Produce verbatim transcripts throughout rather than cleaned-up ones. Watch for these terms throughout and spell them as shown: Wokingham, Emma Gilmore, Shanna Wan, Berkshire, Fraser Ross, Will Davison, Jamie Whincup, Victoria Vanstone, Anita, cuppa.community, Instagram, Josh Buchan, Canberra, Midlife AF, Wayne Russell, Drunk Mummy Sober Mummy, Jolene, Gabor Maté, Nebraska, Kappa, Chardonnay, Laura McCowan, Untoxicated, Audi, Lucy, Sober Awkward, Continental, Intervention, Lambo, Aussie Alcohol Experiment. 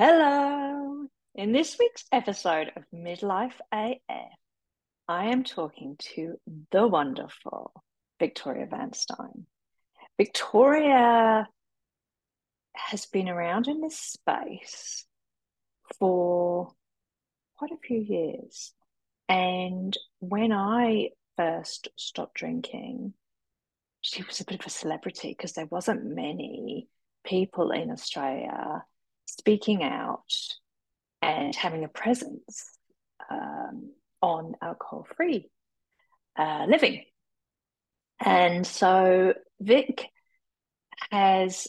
Hello! In this week's episode of Midlife A F, I am talking to the wonderful Victoria Vanstone. Victoria has been around in this space for quite a few years. And when I first stopped drinking, she was a bit of a celebrity because there wasn't many people in Australia speaking out and having a presence um, on alcohol-free uh, living. And so Vic has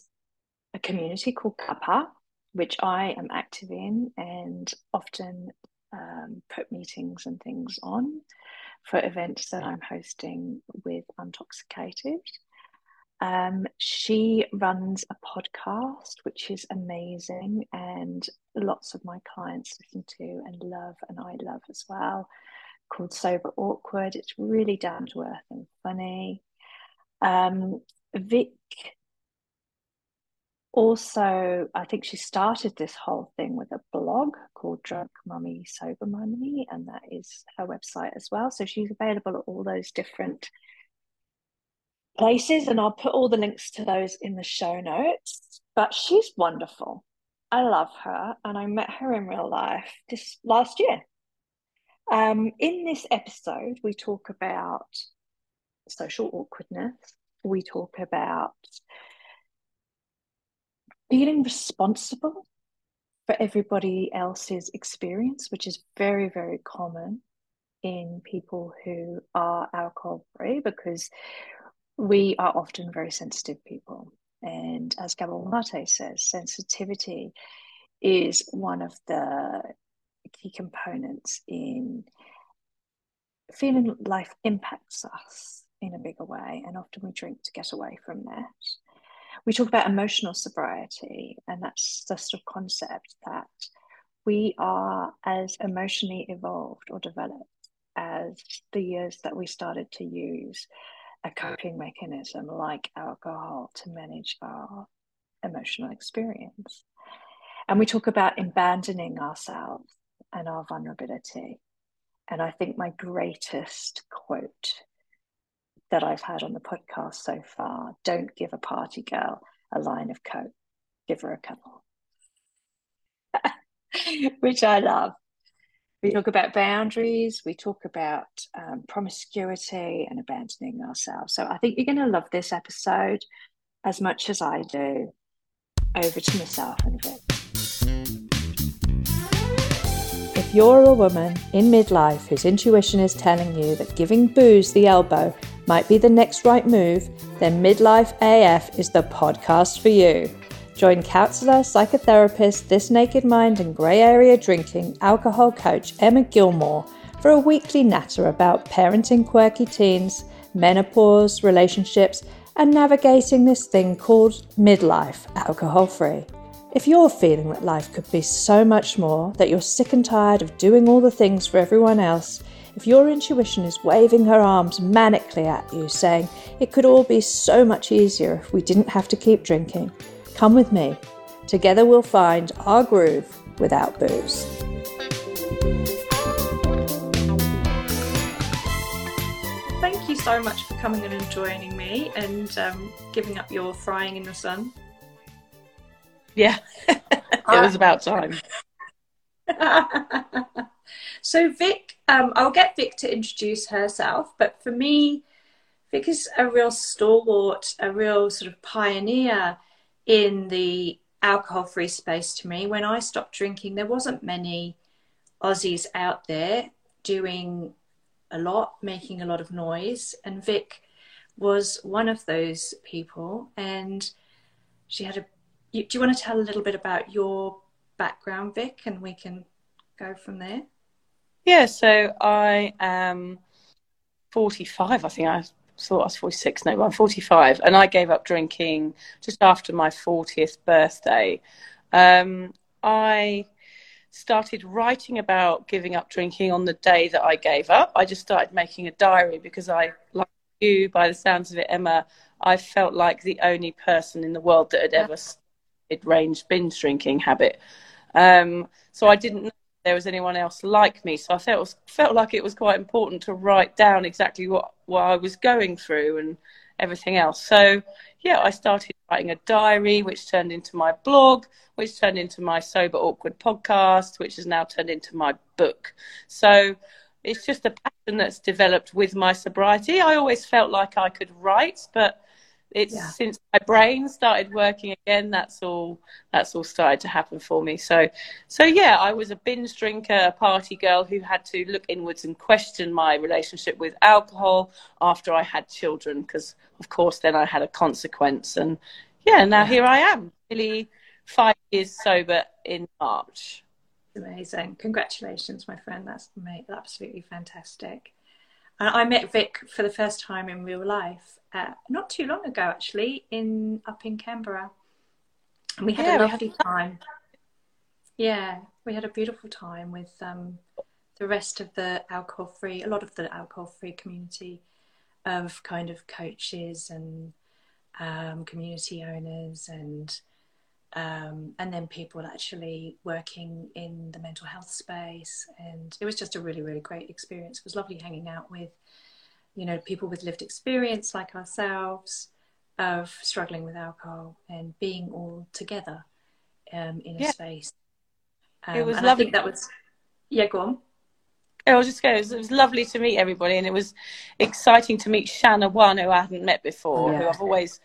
a community called Kappa, which I am active in and often um, put meetings and things on for events that I'm hosting with Untoxicated. Um, she runs a podcast, which is amazing, and lots of my clients listen to and love, and I love as well, called Sober Awkward. It's really down to earth and funny. Um, Vic also, I think she started this whole thing with a blog called Drunk Mummy Sober Mummy, and that is her website as well. So she's available at all those different places, and I'll put all the links to those in the show notes. But she's wonderful. I love her, and I met her in real life this last year. Um, in this episode, we talk about social awkwardness. We talk about feeling responsible for everybody else's experience, which is very, very common in people who are alcohol-free, because we are often very sensitive people. And as Gabor Maté says, sensitivity is one of the key components in feeling life impacts us in a bigger way. And often we drink to get away from that. We talk about emotional sobriety, and that's the sort of concept that we are as emotionally evolved or developed as the years that we started to use a coping mechanism like alcohol to manage our emotional experience. And we talk about abandoning ourselves and our vulnerability. And I think my greatest quote that I've had on the podcast so far, don't give a party girl a line of coke, give her a cuddle, which I love. We talk about boundaries, we talk about um, promiscuity and abandoning ourselves. So I think you're going to love this episode as much as I do. Over to myself and Vic. If you're a woman in midlife whose intuition is telling you that giving booze the elbow might be the next right move, then Midlife A F is the podcast for you. Join counsellor, psychotherapist, This Naked Mind and Grey Area Drinking alcohol coach Emma Gilmore for a weekly natter about parenting quirky teens, menopause, relationships, and navigating this thing called midlife alcohol-free. If you're feeling that life could be so much more, that you're sick and tired of doing all the things for everyone else, if your intuition is waving her arms manically at you saying it could all be so much easier if we didn't have to keep drinking, come with me. Together we'll find our groove without booze. Thank you so much for coming in and joining me and um, giving up your frying in the sun. Yeah, it was about time. So Vic, um, I'll get Vic to introduce herself, but for me, Vic is a real stalwart, a real sort of pioneer in the alcohol-free space to me. When I stopped drinking, there wasn't many Aussies out there doing a lot, making a lot of noise. And Vic was one of those people. And she had a... Do you want to tell a little bit about your background, Vic? And we can go from there. Yeah, so I am forty-five, I think I thought I was forty-six, no, I'm forty-five, and I gave up drinking just after my fortieth birthday. Um, I started writing about giving up drinking on the day that I gave up. I just started making a diary because I, like you, by the sounds of it, Emma, I felt like the only person in the world that had ever started range binge drinking habit. Um, so I didn't know if there was anyone else like me. So I felt felt like it was quite important to write down exactly what, what I was going through and everything else. So, yeah, I started writing a diary, which turned into my blog, which turned into my Sober Awkward podcast, which has now turned into my book. So it's just a pattern that's developed with my sobriety. I always felt like I could write, but it's yeah. since my brain started working again, that's all that's all started to happen for me. So, so yeah, I was a binge drinker, a party girl who had to look inwards and question my relationship with alcohol after I had children, because of course then I had a consequence. And yeah, now here I am, really five years sober in March. Amazing. Congratulations, my friend. That's absolutely fantastic. I met Vic for the first time in real life uh, not too long ago, actually, in up in Canberra, and we had yeah, a lovely had time. Yeah, we had a beautiful time with um, the rest of the alcohol-free, a lot of the alcohol-free community of kind of coaches and um, community owners, and um, and then people actually working in the mental health space. And it was just a really, really great experience. It was lovely hanging out with, you know, people with lived experience like ourselves of struggling with alcohol and being all together um, in a yeah. space. Um, it was and lovely. I think that was, yeah, go on. I was just going, it was, it was lovely to meet everybody, and it was exciting to meet Shanna Wan, who I hadn't met before, yeah. who I've always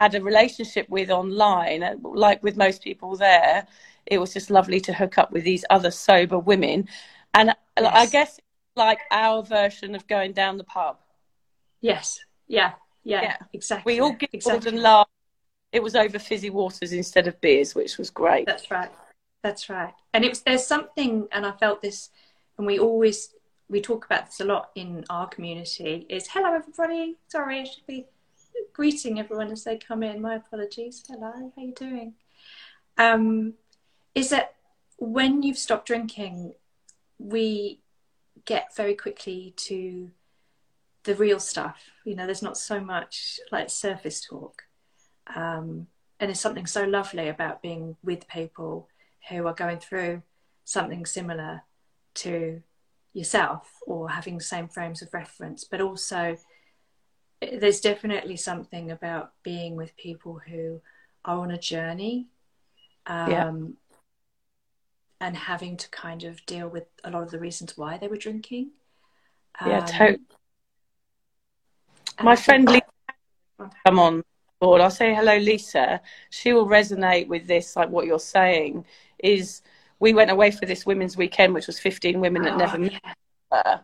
had a relationship with online. Like with most people there, it was just lovely to hook up with these other sober women, and yes. I guess like our version of going down the pub. Yes, yeah, yeah, yeah. exactly. We all giggled exactly. and laughed. It was over fizzy waters instead of beers, which was great. That's right, that's right. And it was, there's something, and I felt this, and we always, we talk about this a lot in our community, is hello everybody, sorry I should be greeting everyone as they come in, my apologies, hello, how you doing? Um, is that when you've stopped drinking, we get very quickly to the real stuff, you know, there's not so much like surface talk, um, and there's something so lovely about being with people who are going through something similar to yourself or having the same frames of reference, but also there's definitely something about being with people who are on a journey, um, yeah. and having to kind of deal with a lot of the reasons why they were drinking. Um, yeah, totally. My friend Lisa, come on board. I'll say hello, Lisa. She will resonate with this, like what you're saying is, we went away for this women's weekend, which was fifteen women that oh, never met yeah. her.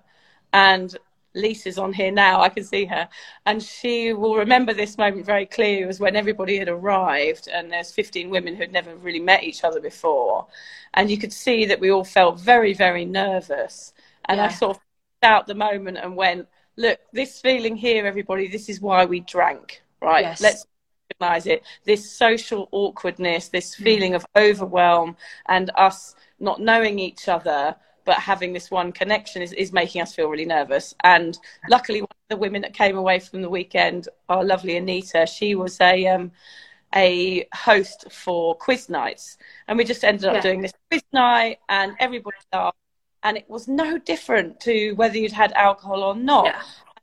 And Lisa's on here now, I can see her, and she will remember this moment very clearly. It was when everybody had arrived, and there's fifteen women who'd never really met each other before, and you could see that we all felt very, very nervous, and yeah. I sort of picked out the moment and went, look, this feeling here, everybody, this is why we drank, right? Yes. Let's recognize it, this social awkwardness, this feeling of overwhelm, and us not knowing each other but having this one connection is, is making us feel really nervous. And luckily, one of the women that came away from the weekend, our lovely Anita, she was a um, a host for quiz nights. And we just ended up yeah. doing this quiz night, and everybody laughed. And it was no different to whether you'd had alcohol or not. Yeah.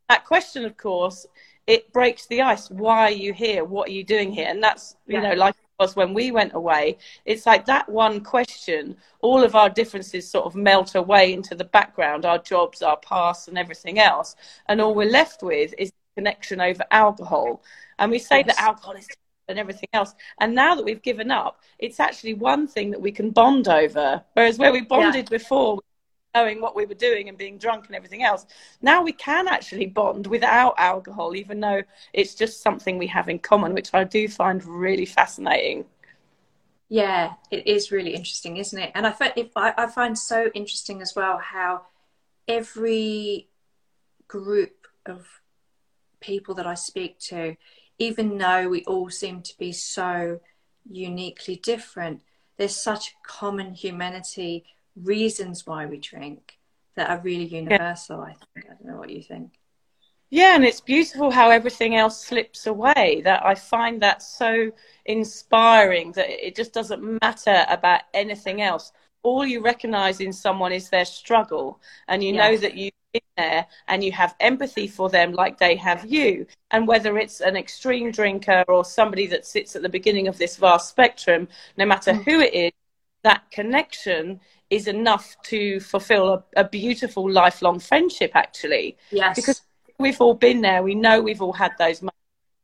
That question, of course, it breaks the ice. Why are you here? What are you doing here? And that's, you yeah. know, like, was when we went away, it's like that one question, all of our differences sort of melt away into the background, our jobs, our past and everything else, and all we're left with is connection over alcohol. And we say yes. that alcohol is and everything else, and now that we've given up, it's actually one thing that we can bond over, whereas where we bonded yeah. before, knowing what we were doing and being drunk and everything else, now we can actually bond without alcohol, even though it's just something we have in common, which I do find really fascinating. Yeah, it is really interesting, isn't it? And I find, if I, I find so interesting as well how every group of people that I speak to, even though we all seem to be so uniquely different, there's such common humanity, reasons why we drink that are really universal. yeah. I think, I don't know what you think. Yeah, and it's beautiful how everything else slips away. That I find that so inspiring, that it just doesn't matter about anything else. All you recognize in someone is their struggle, and you yeah. know that you've been there, and you have empathy for them like they have you. And whether it's an extreme drinker or somebody that sits at the beginning of this vast spectrum, no matter who it is, that connection is enough to fulfill a, a beautiful lifelong friendship, actually. Yes. Because we've all been there. We know we've all had those moments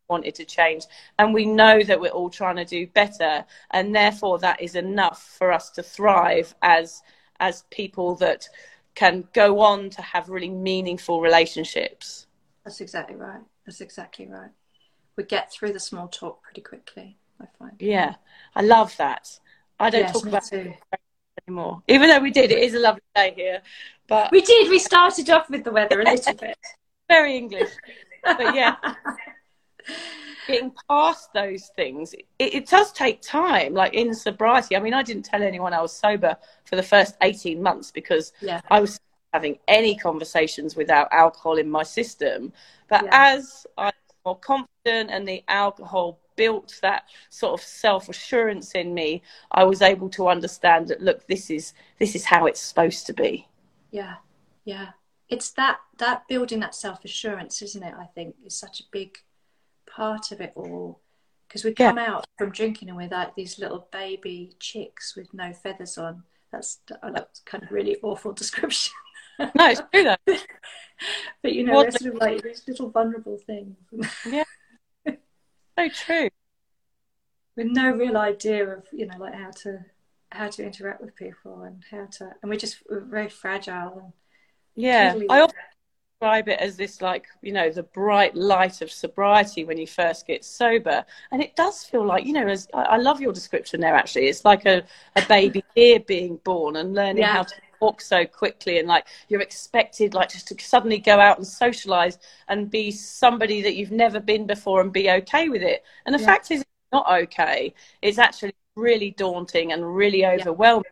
we wanted to change, and we know that we're all trying to do better, and therefore that is enough for us to thrive as as people that can go on to have really meaningful relationships. That's exactly right. That's exactly right. We get through the small talk pretty quickly, I find. Yeah, I love that. I don't yes, talk about it anymore, even though we did. It is a lovely day here, but we did. We started off with the weather a little bit. Very English, but yeah, getting past those things, it, it does take time. Like in sobriety, I mean, I didn't tell anyone I was sober for the first eighteen months because yeah. I was having any conversations without alcohol in my system. But yeah. as I was more confident and the alcohol built that sort of self-assurance in me, I was able to understand that, look, this is this is how it's supposed to be. Yeah, yeah. It's that, that building that self-assurance, isn't it, I think, is such a big part of it all. Because we come yeah. out from drinking and we're like these little baby chicks with no feathers on. That's, that's kind of really awful description. No, it's true, though. But, you know, what they're sort of like these little vulnerable things. Yeah. So true. With no real idea of, you know, like how to, how to interact with people and how to... And we're just we're very fragile and... Yeah, I often describe it as this, like, you know, the bright light of sobriety when you first get sober. And it does feel like, you know, as I, I love your description there, actually. It's like a, a baby deer being born and learning yeah. how to walk so quickly, and like you're expected like just to suddenly go out and socialize and be somebody that you've never been before and be okay with it. And the yeah. fact is, it's not okay. It's actually really daunting and really overwhelming. Yeah.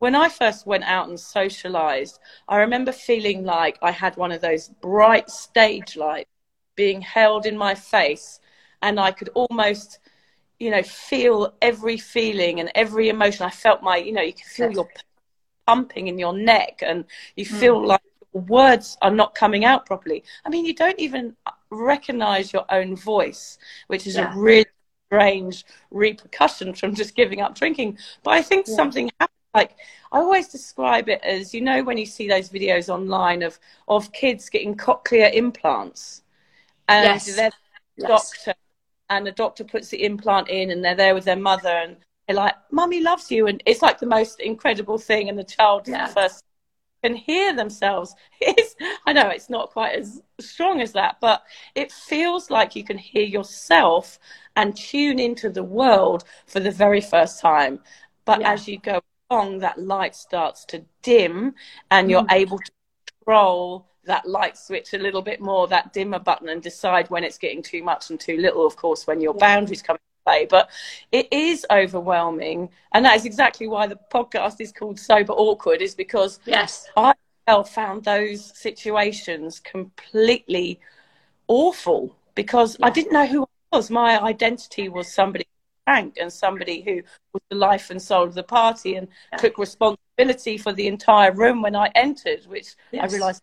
When I first went out and socialised, I remember feeling like I had one of those bright stage lights being held in my face, and I could almost, you know, feel every feeling and every emotion. I felt my, you know, you can feel your pumping in your neck, and you feel mm. like your words are not coming out properly. I mean, you don't even recognise your own voice, which is yeah. a really strange repercussion from just giving up drinking. But I think yeah. something happened. Like, I always describe it as, you know, when you see those videos online of, of kids getting cochlear implants, and yes. they're yes. doctor, and the doctor puts the implant in, and they're there with their mother, and they're like, "Mummy loves you," and it's like the most incredible thing, and the child yeah. first can hear themselves. It's, I know it's not quite as strong as that, but it feels like you can hear yourself and tune into the world for the very first time. But yeah. as you go that light starts to dim, and you're mm. able to control that light switch a little bit more, that dimmer button, and decide when it's getting too much and too little, of course, when your yeah. boundaries come into play. But it is overwhelming, and that is exactly why the podcast is called Sober Awkward, is because yes. I found those situations completely awful, because yeah. I didn't know who I was. My identity was somebody Frank, and somebody who was the life and soul of the party, and yeah. took responsibility for the entire room when I entered, which yes. I realised was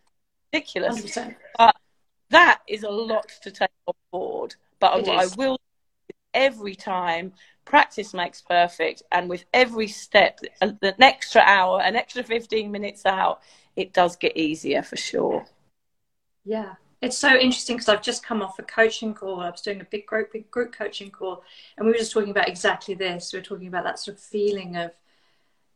ridiculous. one hundred percent. But that is a lot to take on board. But it what is. I will do every time, practice makes perfect, and with every step, an extra hour, an extra fifteen minutes out, it does get easier for sure. Yeah. It's so interesting, because I've just come off a coaching call. I was doing a big group, big group coaching call, and we were just talking about exactly this. We were talking about that sort of feeling of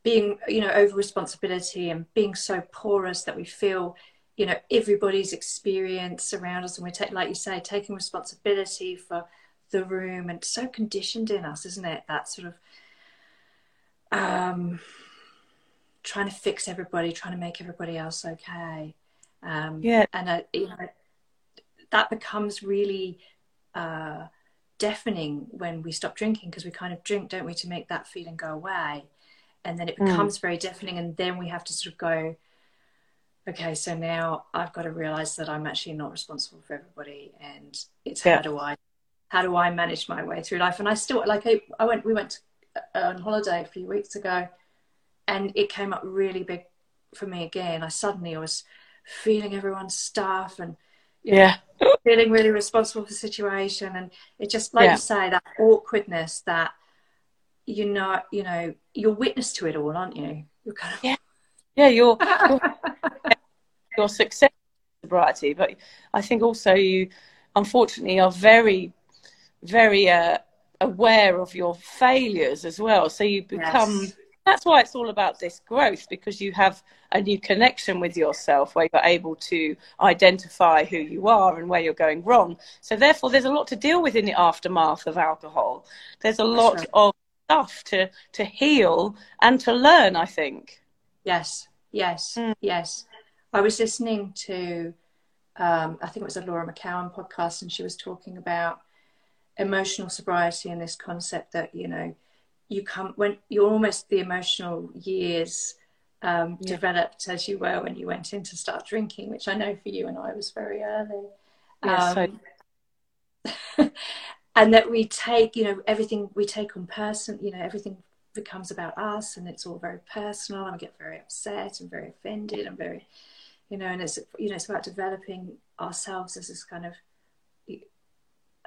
being, you know, over responsibility, and being so porous that we feel, you know, everybody's experience around us, and we take, like you say, taking responsibility for the room, and so conditioned in us, isn't it? That sort of um, trying to fix everybody, trying to make everybody else okay, um, yeah, and uh, you know. That becomes really uh, deafening when we stop drinking, because we kind of drink, don't we, to make that feeling go away. And then it becomes mm. very deafening, and then we have to sort of go, okay, so now I've got to realize that I'm actually not responsible for everybody, and it's yeah. how do I how do I manage my way through life? And I still, like, I, I went, we went to, uh, on holiday a few weeks ago, and it came up really big for me again. I suddenly was feeling everyone's stuff and you yeah, know, feeling really responsible for the situation. And it just, like yeah. you say, that awkwardness that, you know, you know, you're witness to it all, aren't you? You're kind of... Yeah, yeah, you're, you're, you're success in sobriety, but I think also you, unfortunately, are very, very uh, aware of your failures as well. So you become, yes. that's why it's all about this growth, because you have a new connection with yourself where you're able to identify who you are and where you're going wrong. So therefore, there's a lot to deal with in the aftermath of alcohol. There's a lot right. of stuff to, to heal and to learn, I think. Yes, yes, mm. yes. I was listening to, um, I think it was a Laura McCowan podcast, and she was talking about emotional sobriety and this concept that, you know, you come when you're almost the emotional years um, yeah. developed as you were when you went in to start drinking, which I know for you and I was very early. Yes, um, so. And that we take, you know, everything we take on person, you know, everything becomes about us, and it's all very personal, and we get very upset and very offended and very, you know, and it's, you know, it's about developing ourselves as this kind of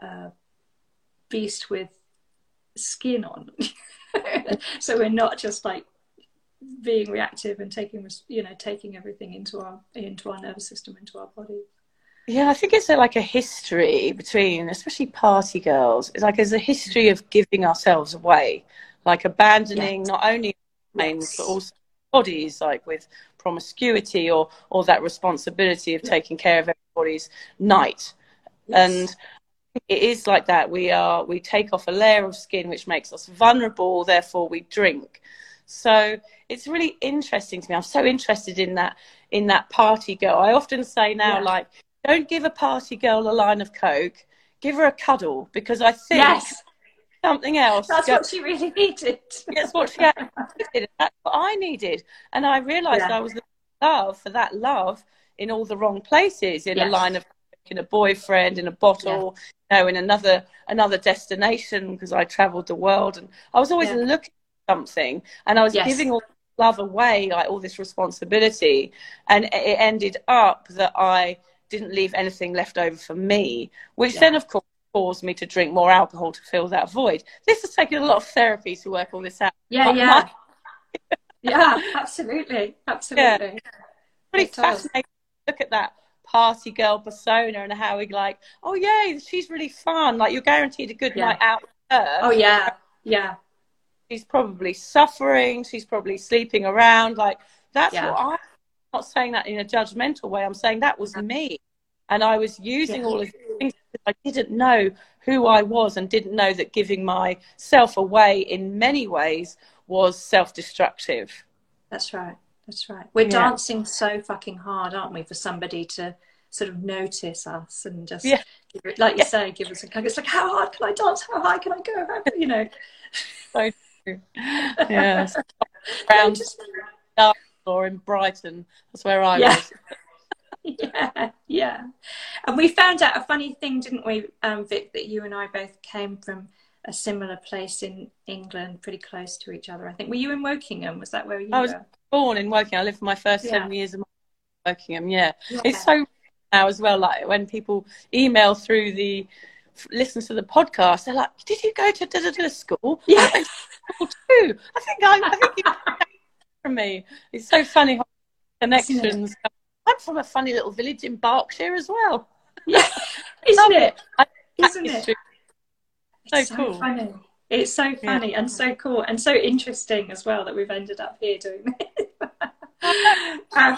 uh, beast with skin on. So we're not just like being reactive and taking, you know, taking everything into our, into our nervous system, into our body. Yeah, I think it's like a history between, especially party girls, it's like there's a history of giving ourselves away, like abandoning yes. not only minds yes. but also bodies, like with promiscuity or, or that responsibility of yes. taking care of everybody's night. Yes. And it is like that. We are, we take off a layer of skin, which makes us vulnerable, therefore we drink. So it's really interesting to me. I'm so interested in that, in that party girl. I often say now, yeah. like, don't give a party girl a line of Coke, give her a cuddle, because I think yes. something else. That's goes, what she really needed. That's what she had needed. That's what I needed. And I realised yeah. I was looking for love, for that love in all the wrong places, in yes. a line of Coke, in a boyfriend, in a bottle, yeah. you know, in another another destination, because I travelled the world. And I was always yeah. looking for something, and I was yes. giving all this love away, like all this responsibility. And it ended up that I didn't leave anything left over for me, which yeah. then of course caused me to drink more alcohol to fill that void. This has taken a lot of therapy to work all this out. Yeah, yeah. My... yeah, absolutely. Absolutely. Yeah. Pretty fascinating to look at that party girl persona and how we like, oh yeah, she's really fun. Like, you're guaranteed a good yeah. night out with her. Oh yeah. Yeah. She's probably suffering, she's probably sleeping around. Like, that's yeah. what I I'm not saying that in a judgmental way. I'm saying that was me, and I was using yeah. all of these things because I didn't know who I was, and didn't know that giving myself away in many ways was self-destructive. That's right. That's right. We're yeah. dancing so fucking hard, aren't we, for somebody to sort of notice us and just, yeah. give it, like you yeah. say, give us a hug. It's like, how hard can I dance? How high can I go? How, you know. So true. Yeah. Round. Yeah, or in Brighton, that's where I yeah. was. yeah, yeah. And we found out a funny thing, didn't we, um, Vic, that you and I both came from a similar place in England, pretty close to each other, I think. Were you in Wokingham? Was that where you were? I was were? born in Wokingham. I lived for my first yeah. seven years in Wokingham, yeah. yeah. It's so rare now as well, like when people email through the, listen to the podcast, they're like, did you go to da-da-da school? Yeah. I went to school too. I think I, I think you me. It's so funny how connections. I'm from a funny little village in Berkshire as well. Yeah, isn't it? Isn't it? It's so cool. Funny. It's so funny yeah. and so cool and so interesting as well that we've ended up here doing this. um,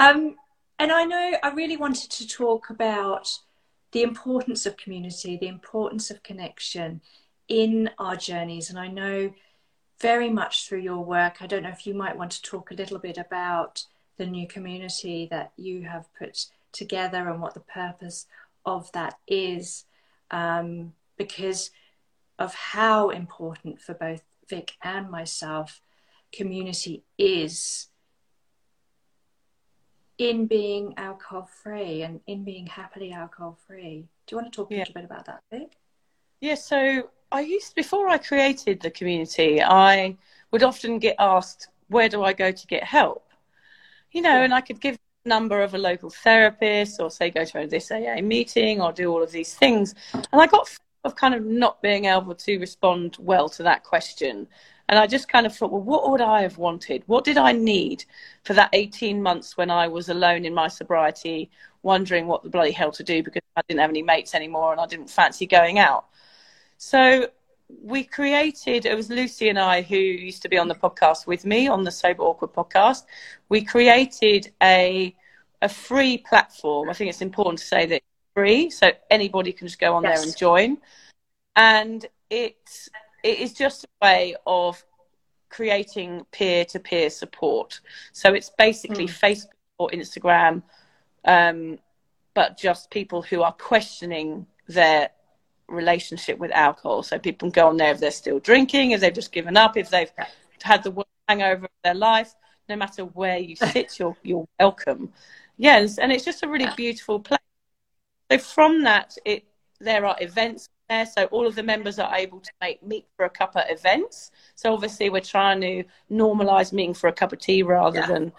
um, and I know I really wanted to talk about the importance of community, the importance of connection in our journeys, and I know very much through your work, I don't know if you might want to talk a little bit about the new community that you have put together and what the purpose of that is, um, because of how important for both Vic and myself community is in being alcohol free and in being happily alcohol free. Do you want to talk yeah. a little bit about that, Vic? Yeah, so I used, before I created the community, I would often get asked, where do I go to get help? You know, yeah. and I could give a number of a local therapist or say go to this A A meeting or do all of these things. And I got of kind of not being able to respond well to that question. And I just kind of thought, well, what would I have wanted? What did I need for that eighteen months when I was alone in my sobriety, wondering what the bloody hell to do because I didn't have any mates anymore and I didn't fancy going out? So we created, it was Lucy and I who used to be on the podcast with me, on the Sober Awkward podcast. We created a a free platform. I think it's important to say that it's free, so anybody can just go on yes. there and join. And it's... It is just a way of creating peer-to-peer support. So it's basically mm. Facebook or Instagram, um, but just people who are questioning their relationship with alcohol. So people can go on there if they're still drinking, if they've just given up, if they've had the worst hangover of their life. No matter where you sit, you're, you're welcome. Yes, and it's just a really beautiful place. So from that, it there are events there, so all of the members are able to make meet for a cuppa events. So obviously we're trying to normalize meeting for a cup of tea rather yeah. than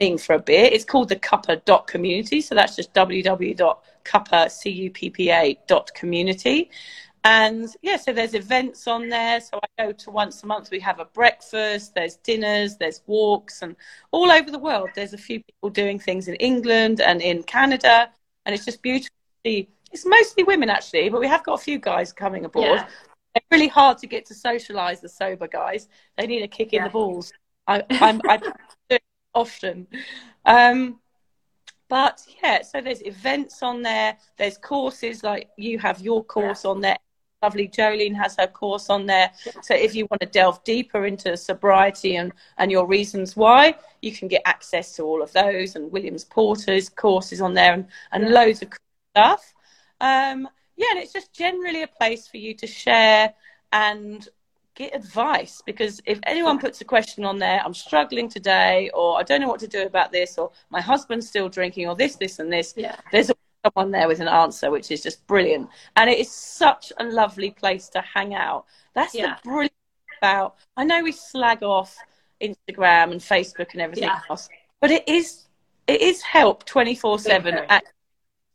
meeting for a beer. It's called the cuppa dot community, so that's just w w w dot cuppa dot community. And yeah, so there's events on there, so I go to once a month. We have a breakfast, there's dinners, there's walks, and all over the world there's a few people doing things in England and in Canada, and it's just beautiful to see. It's mostly women, actually, but we have got a few guys coming aboard. Yeah. They're really hard to get to socialise, the sober guys. They need a kick yeah. in the balls. I, I'm, I do it often. Um, but, yeah, so there's events on there. There's courses, like you have your course yeah. on there. Lovely Jolene has her course on there. Yeah. So if you want to delve deeper into sobriety and, and your reasons why, you can get access to all of those. And Williams Porter's courses on there and, and yeah. loads of cool stuff. Um, yeah, and it's just generally a place for you to share and get advice, because if anyone puts a question on there, I'm struggling today, or I don't know what to do about this, or my husband's still drinking, or this, this, and this, yeah. there's someone there with an answer, which is just brilliant. And it is such a lovely place to hang out. That's yeah. the brilliant about, I know we slag off Instagram and Facebook and everything yeah. else, but it is, it is help twenty-four seven at,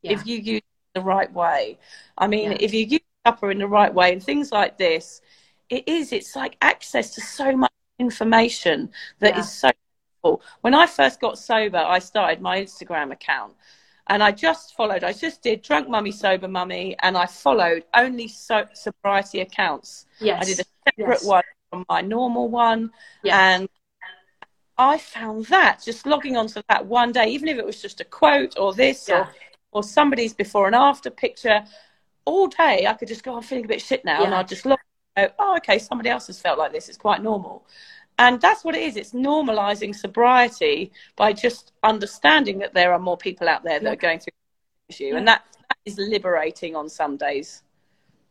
yeah. if you use the right way. I mean, yeah. if you use Kappa in the right way and things like this, it is, it's like access to so much information that yeah. is so cool. When I first got sober, I started my Instagram account and I just followed, I just did Drunk Mummy Sober Mummy, and I followed only so- sobriety accounts. Yes. I did a separate yes. one from my normal one. Yes. And I found that just logging onto that one day, even if it was just a quote or this yeah. or or somebody's before and after picture, all day I could just go, I'm feeling a bit shit now. Yeah. And I'd just look and go, oh, okay, somebody else has felt like this. It's quite normal. And that's what it is. It's normalising sobriety by just understanding that there are more people out there that yeah. are going through the issue. Yeah. And that, that is liberating on some days.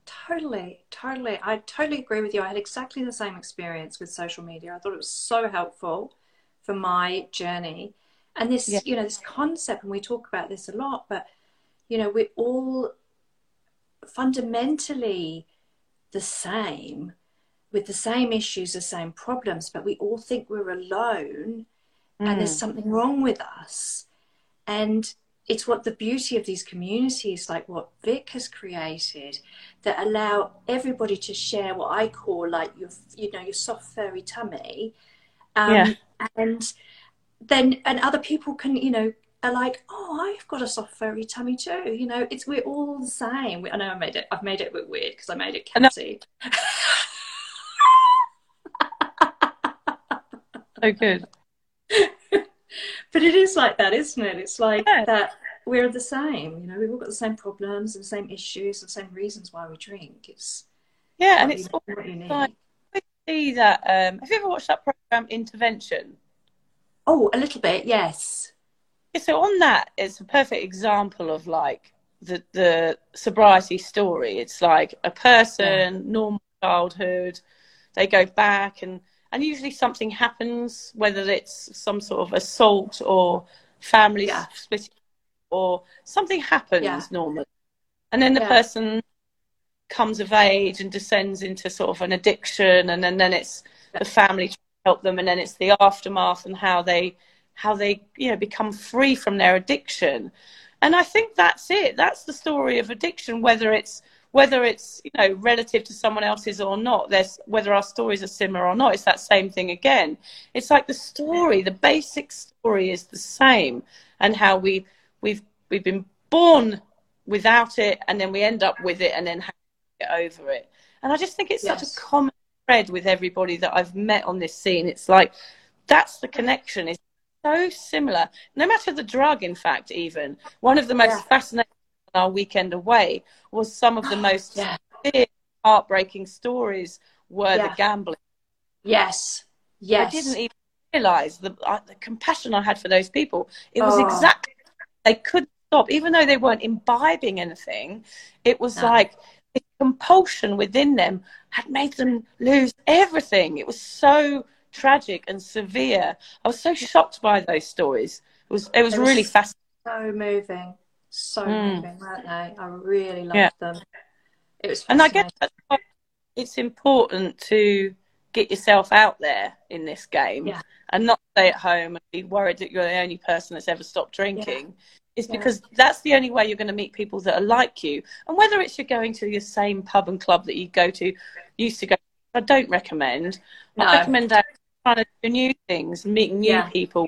Totally, totally. I totally agree with you. I had exactly the same experience with social media. I thought it was so helpful for my journey. And this, yeah. you know, this concept, and we talk about this a lot, but, you know, we're all fundamentally the same with the same issues, the same problems, but we all think we're alone mm. and there's something wrong with us. And it's what the beauty of these communities, like what Vic has created, that allow everybody to share what I call like your, you know, your soft, furry tummy. Um, yeah. And... then and other people can, you know, are like, oh, I've got a soft furry tummy too. You know, it's, we're all the same. We, I know I made it, I've made it a bit weird because I made it catty. So good. But it is like that, isn't it? It's like yeah. that we're the same. You know, we've all got the same problems and the same issues and the same reasons why we drink. It's yeah, and it's all like, I see that. Um, have you ever watched that program, Intervention? Oh, a little bit, yes. Yeah, so on that, it's a perfect example of, like, the, the sobriety story. It's like a person, yeah. normal childhood, they go back and, and usually something happens, whether it's some sort of assault or families yeah. split or something happens yeah. normally. And then the yeah. person comes of age and descends into sort of an addiction, and then, then it's yeah. the family trying to help them, and then it's the aftermath and how they how they you know become free from their addiction. And I think that's it. That's the story of addiction, whether it's whether it's you know relative to someone else's or not. There's whether our stories are similar or not. It's that same thing again. It's like the story, the basic story is the same, and how we we've we've been born without it, and then we end up with it, and then how we get over it. And I just think it's yes. such a common thread with everybody that I've met on this scene. It's like that's the connection. It's so similar, no matter the drug. In fact, even one of the most yeah. fascinating our weekend away was some of the most yeah. severe, heartbreaking stories were yeah. the gambling. Yes, yes. I didn't even realise the, uh, the compassion I had for those people. It was oh. exactly, they couldn't stop. Even though they weren't imbibing anything, it was no. like the compulsion within them had made them lose everything. It was so tragic and severe. I was so shocked by those stories. It was, it was, it was really fascinating. So moving. So mm. moving, weren't they? I really loved yeah. them. It was and I guess that's why it's important to get yourself out there in this game yeah. and not stay at home and be worried that you're the only person that's ever stopped drinking. Yeah. It's yeah. because that's the only way you're going to meet people that are like you. And whether it's you're going to your same pub and club that you go to, used to go to, I don't recommend. No. I recommend trying to do new things, meeting new yeah. people,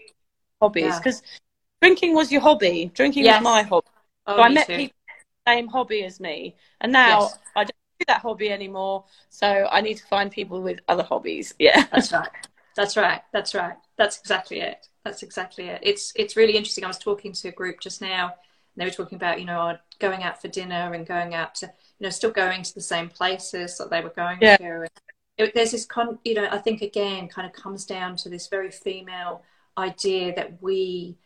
hobbies. Because yeah. drinking was your hobby. Drinking yes. was my hobby. So oh, I met too. people with the same hobby as me, and now yes. I don't do that hobby anymore, so I need to find people with other hobbies. Yeah, that's right. That's right. That's right. That's exactly it. That's exactly it. It's it's really interesting. I was talking to a group just now, and they were talking about, you know, going out for dinner and going out to, you know, still going to the same places that they were going yeah. to. And it, there's this, con- you know, I think, again, kind of comes down to this very female idea that we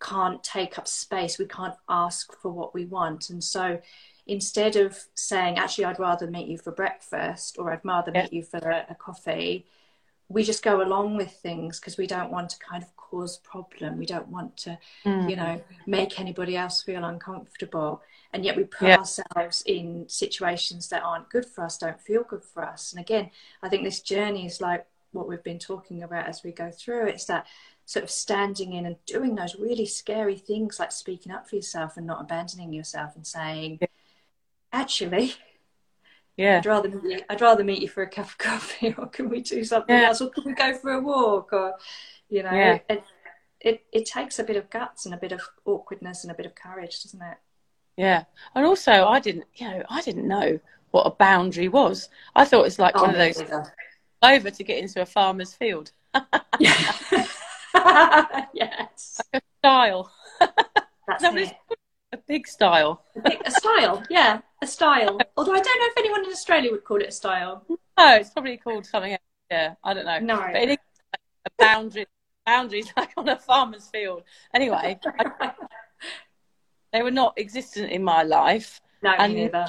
can't take up space, we can't ask for what we want. And so instead of saying, actually, I'd rather meet you for breakfast, or I'd rather yeah. meet you for a, a coffee, we just go along with things because we don't want to kind of cause problem. We don't want to, mm. you know, make anybody else feel uncomfortable. And yet we put yeah. ourselves in situations that aren't good for us, don't feel good for us. And again, I think this journey is like what we've been talking about as we go through. It's that sort of standing in and doing those really scary things, like speaking up for yourself and not abandoning yourself, and saying, actually, yeah, I'd rather meet you, I'd rather meet you for a cup of coffee, or can we do something yeah. else, or can we go for a walk, or, you know, yeah. it, it it takes a bit of guts and a bit of awkwardness and a bit of courage, doesn't it? Yeah. And also, I didn't, you know, I didn't know what a boundary was. I thought it's like oh, one of those either. over to get into a farmer's field. Yeah. Yes, like a style. That's it. A big style. A, big, a style, yeah, a style. Although I don't know if anyone in Australia would call it a style. No, it's probably called something else. Yeah, I don't know. No, but it is like a boundary. Boundaries like on a farmer's field. Anyway, I, they were not existent in my life. No, and me neither.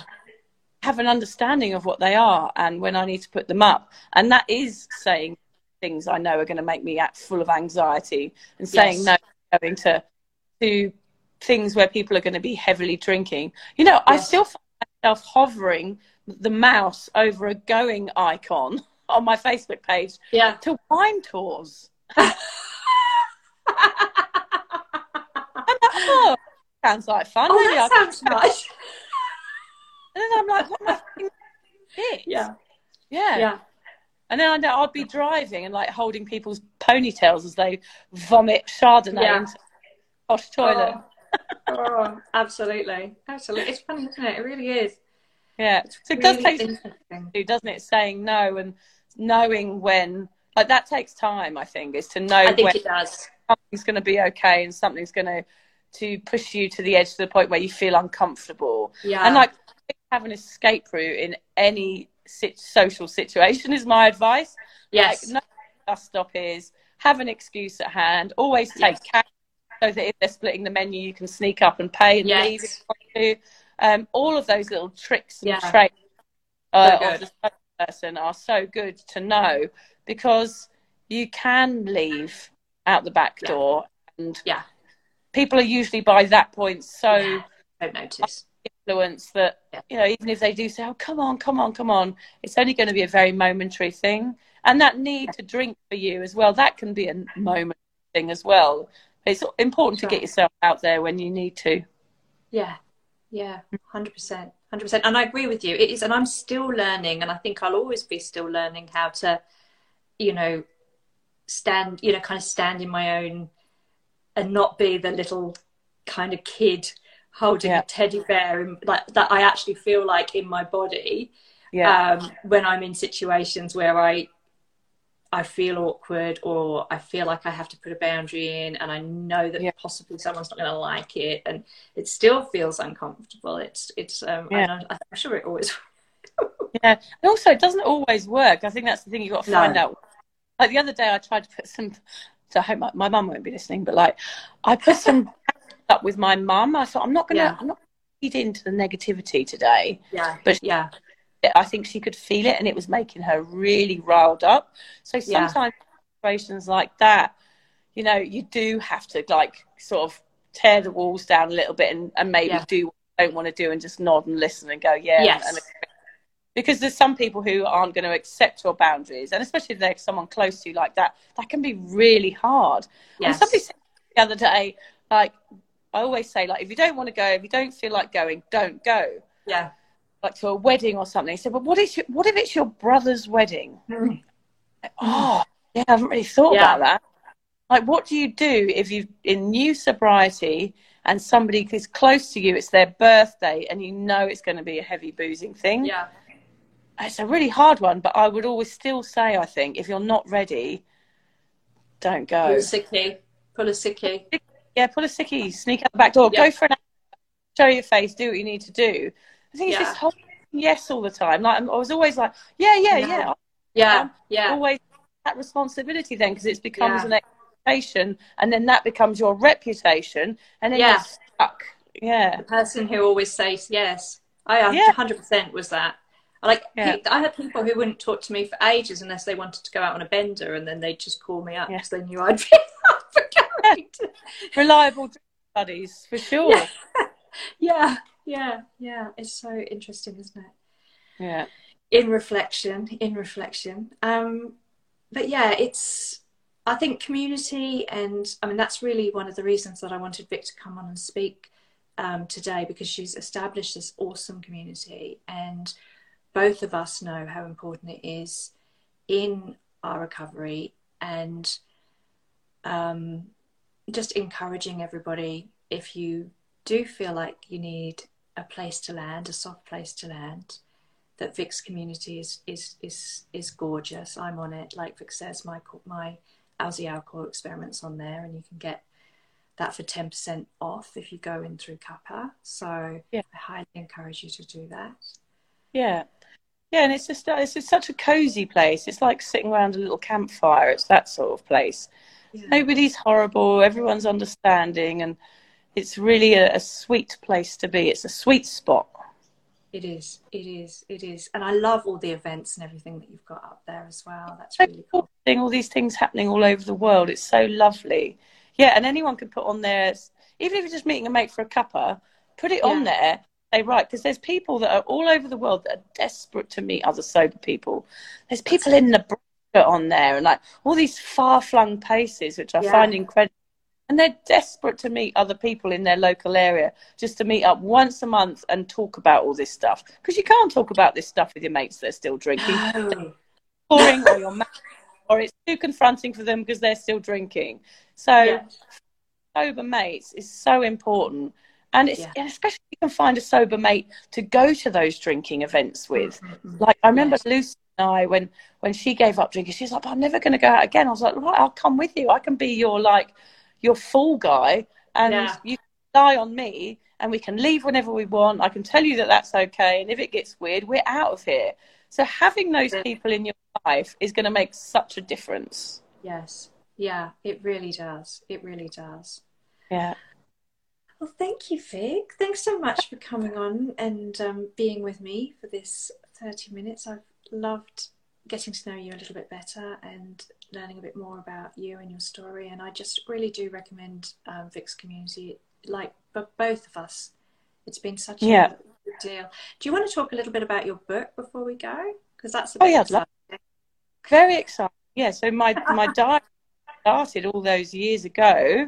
Have an understanding of what they are and when I need to put them up, and that is saying things I know are going to make me act full of anxiety, and saying yes. no, going to to things where people are going to be heavily drinking. You know, yes. I still find myself hovering the mouse over a going icon on my Facebook page yeah. to wine tours. And that, oh, sounds like fun. Oh, really. That I sounds nice. And then I'm like, what am I thinking? Yeah. Yeah. Yeah. And then I I'd be driving and like holding people's ponytails as they vomit Chardonnay yeah. into the posh toilet. Oh, oh, absolutely. Absolutely. It's funny, isn't it? It really is. Yeah. It's so it really does take time, doesn't it? Saying no and knowing when, like that takes time, I think, is to know I think when it does. something's going to be okay and something's going to to push you to the edge to the point where you feel uncomfortable. Yeah. And like have an escape route in any social situation is my advice. Yes. Like, no bus stop is, have an excuse at hand, always take yes. cash so that if they're splitting the menu you can sneak up and pay and yes. leave if you want to. Um, all of those little tricks and yeah. tricks uh, so of the person are so good to know, because you can leave out the back yeah. door and yeah. people are usually by that point so yeah, don't notice influence that yeah. you know, even if they do say, oh, come on, come on, come on, it's only going to be a very momentary thing. And that need yeah. to drink for you as well, that can be a moment thing as well. It's important sure. to get yourself out there when you need to. Yeah, yeah, one hundred percent. one hundred percent. And I agree with you. It is, and I'm still learning, and I think I'll always be still learning how to, you know, stand, you know, kind of stand in my own and not be the little kind of kid holding yeah. a teddy bear and like that I actually feel like in my body yeah. um, when I'm in situations where I I feel awkward or I feel like I have to put a boundary in, and I know that yeah. possibly someone's not going to like it, and it still feels uncomfortable. It's, it's, um, yeah. I'm, I'm sure it always, yeah. And also it doesn't always work. I think that's the thing you've got to find no. out. Like the other day I tried to put some, so I hope my, my mum won't be listening, but like I put some up with my mum. I thought, I'm not going to, yeah. I'm not feed into the negativity today. Yeah. But yeah. I think she could feel it, and it was making her really riled up. So sometimes yeah. situations like that, you know, you do have to like sort of tear the walls down a little bit and, and maybe yeah. do what you don't want to do and just nod and listen and go, yeah. Yes. And, and, because there's some people who aren't going to accept your boundaries, and especially if they're someone close to you like that, that can be really hard. Yes. And somebody said the other day, like, I always say, like, if you don't want to go, if you don't feel like going, don't go. Yeah. Like to a wedding or something. He said, but what is your, what if it's your brother's wedding? Mm. Like, oh, yeah, I haven't really thought yeah. about that. Like, what do you do if you're in new sobriety and somebody is close to you, it's their birthday, and you know it's going to be a heavy boozing thing? Yeah. It's a really hard one, but I would always still say, I think, if you're not ready, don't go. Pull a sickie. Pull a sickie. Yeah, pull a sickie. Sneak out the back door. Yeah. Go for an hour. Show your face. Do what you need to do. I think it's yeah. this whole yes all the time. Like I was always like, yeah, yeah, yeah, yeah, yeah. Um, yeah. Always that responsibility then, because it becomes yeah. an expectation, and then that becomes your reputation, and then yeah. you're stuck. Yeah, the person who always says yes, I yeah. one hundred percent was that. Like yeah. I had people who wouldn't talk to me for ages unless they wanted to go out on a bender, and then they'd just call me up because yeah. they knew I'd be up for going. Yeah. Reliable buddies for sure. Yeah. yeah. Yeah, yeah, it's so interesting, isn't it? Yeah. In reflection, in reflection. Um, but yeah, it's, I think community, and I mean, that's really one of the reasons that I wanted Vic to come on and speak um, today, because she's established this awesome community, and both of us know how important it is in our recovery, and um, just encouraging everybody, if you do feel like you need a place to land, a soft place to land, that Vic's community is is is is gorgeous. I'm on it, like Vic says. My my Aussie Alcohol Experiment's on there, and you can get that for ten percent off if you go in through Kappa. So yeah. I highly encourage you to do that. Yeah, yeah, and it's just it's just such a cozy place. It's like sitting around a little campfire. It's that sort of place. Yeah. Nobody's horrible. Everyone's understanding, and it's really a, a sweet place to be. It's a sweet spot. It is. It is. It is. And I love all the events and everything that you've got up there as well. That's it's really cool. Thing, all these things happening all over the world. It's so lovely. Yeah, and anyone can put on there, even if you're just meeting a mate for a cuppa, put it yeah. on there. They write, because there's people that are all over the world that are desperate to meet other sober people. There's people That's in Nebraska on there, and like all these far-flung places, which I yeah. find incredible. And they're desperate to meet other people in their local area, just to meet up once a month and talk about all this stuff. Because you can't talk about this stuff with your mates that are still drinking. No. Boring, or you're mad, or it's too confronting for them because they're still drinking. So yeah. sober mates is so important. And it's, yeah. and especially if you can find a sober mate to go to those drinking events with. Mm-hmm. Like I remember yes. Lucy and I, when, when she gave up drinking, she was like, I'm never going to go out again. I was like, right, I'll come with you. I can be your like... You're full guy, and yeah. you can rely on me, and we can leave whenever we want. I can tell you that that's okay, and if it gets weird, we're out of here. So having those people in your life is going to make such a difference. Yes. Yeah, it really does. It really does. Yeah. Well, thank you, Vic. Thanks so much for coming on and um, being with me for this thirty minutes. I've loved getting to know you a little bit better and learning a bit more about you and your story. And I just really do recommend um, Vic's community, like, but both of us. It's been such yeah. a good deal. Do you want to talk a little bit about your book before we go? Because that's a bit oh, yeah, exciting. Very exciting. Yeah, so my, my diary started all those years ago,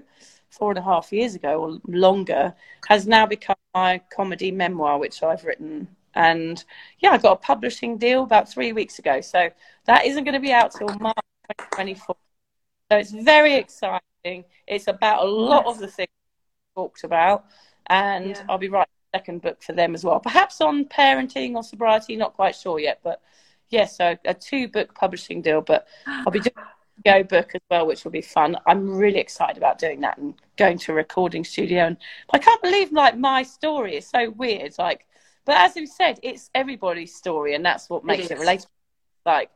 four and a half years ago or longer, has now become my comedy memoir, which I've written. And yeah, I got a publishing deal about three weeks ago. So that isn't going to be out till March twenty twenty-four. So it's very exciting. It's about a lot yes. of the things we talked about. And yeah. I'll be writing a second book for them as well. Perhaps on parenting or sobriety, not quite sure yet. But yeah, so a two-book publishing deal. But I'll be doing a video book as well, which will be fun. I'm really excited about doing that and going to a recording studio. And I can't believe, like, my story is so weird. Like, but as we said, it's everybody's story, and that's what makes it, it relatable. Like,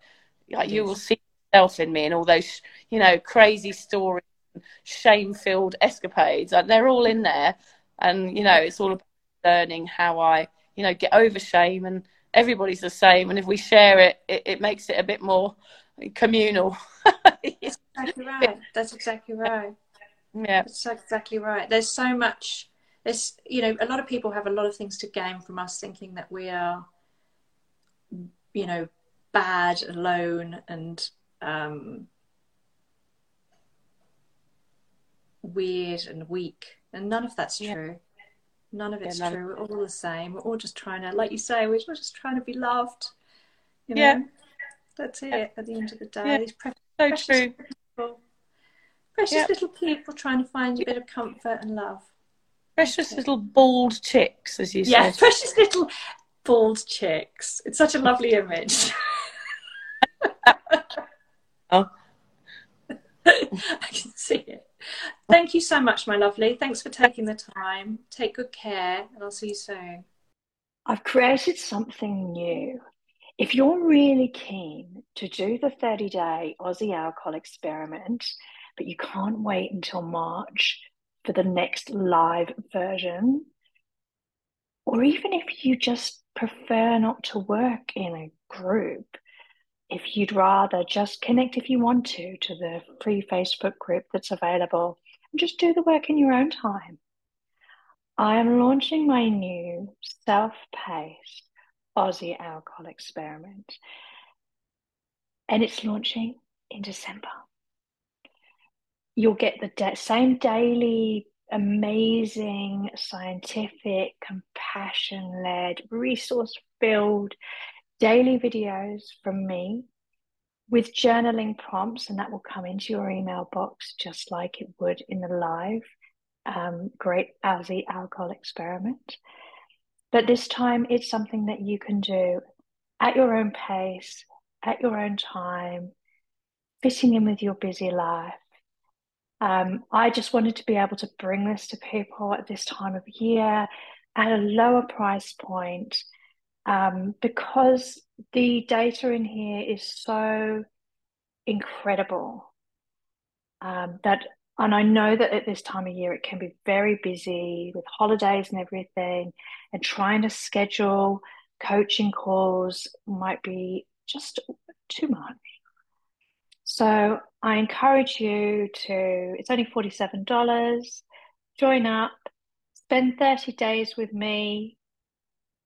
like you will see yourself in me and all those, you know, crazy stories, shame-filled escapades. Like, they're all in there, and, you know, it's all about learning how I, you know, get over shame, and everybody's the same. And if we share it, it, it makes it a bit more communal. That's exactly right. That's exactly right. Yeah. That's exactly right. There's so much... There's, you know, a lot of people have a lot of things to gain from us thinking that we are, you know, bad, alone, and um, weird and weak. And none of that's yeah. true. None of it's yeah, none true. Of it. We're all the same. We're all just trying to, like you say, we're just trying to be loved. You know? Yeah. That's it yeah. at the end of the day. Yeah. These precious, so precious true. People, precious yeah. little people trying to find a bit of comfort and love. Precious little bald chicks, as you yeah, said. Yeah, precious little bald chicks. It's such a lovely image. Oh. I can see it. Thank you so much, my lovely. Thanks for taking the time. Take good care, and I'll see you soon. I've created something new. If you're really keen to do the thirty-day Aussie Alcohol Experiment, but you can't wait until March for the next live version, or even if you just prefer not to work in a group, if you'd rather just connect if you want to to the free Facebook group that's available and just do the work in your own time, I am launching my new self-paced Aussie Alcohol Experiment, and it's launching in December. You'll get the de- same daily, amazing, scientific, compassion-led, resource-filled daily videos from me with journaling prompts, and that will come into your email box just like it would in the live um, Great Aussie Alcohol Experiment. But this time it's something that you can do at your own pace, at your own time, fitting in with your busy life. Um, I just wanted to be able to bring this to people at this time of year at a lower price point, um, because the data in here is so incredible um, that, and I know that at this time of year it can be very busy with holidays and everything, and trying to schedule coaching calls might be just too much. So I encourage you to, it's only forty-seven dollars, join up, spend thirty days with me,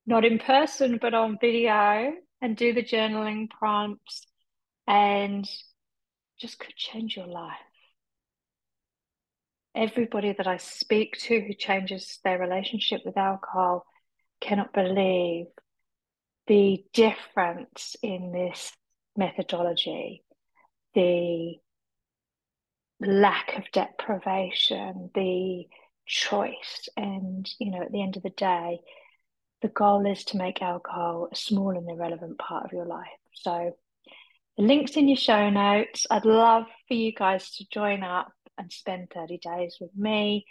not in person, but on video, and do the journaling prompts, and just could change your life. Everybody that I speak to who changes their relationship with alcohol cannot believe the difference in this methodology. The lack of deprivation, the choice, and, you know, at the end of the day, the goal is to make alcohol a small and irrelevant part of your life. So the link's in your show notes. I'd love for you guys to join up and spend thirty days with me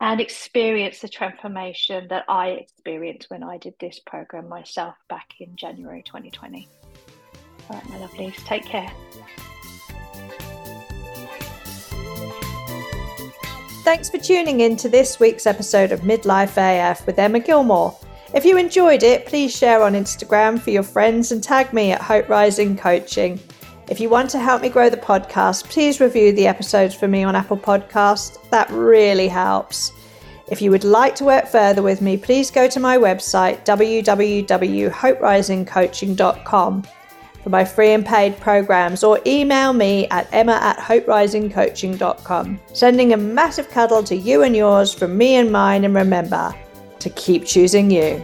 and experience the transformation that I experienced when I did this program myself back in January twenty twenty. All right, my lovelies, take care. Thanks for tuning in to this week's episode of Midlife A F with Emma Gilmore. If you enjoyed it, please share on Instagram for your friends and tag me at Hope Rising Coaching. If you want to help me grow the podcast, please review the episodes for me on Apple Podcasts. That really helps. If you would like to work further with me, please go to my website, w w w dot hope rising coaching dot com, for my free and paid programs, or email me at emma at hope rising coaching dot com. Sending a massive cuddle to you and yours from me and mine, and remember to keep choosing you.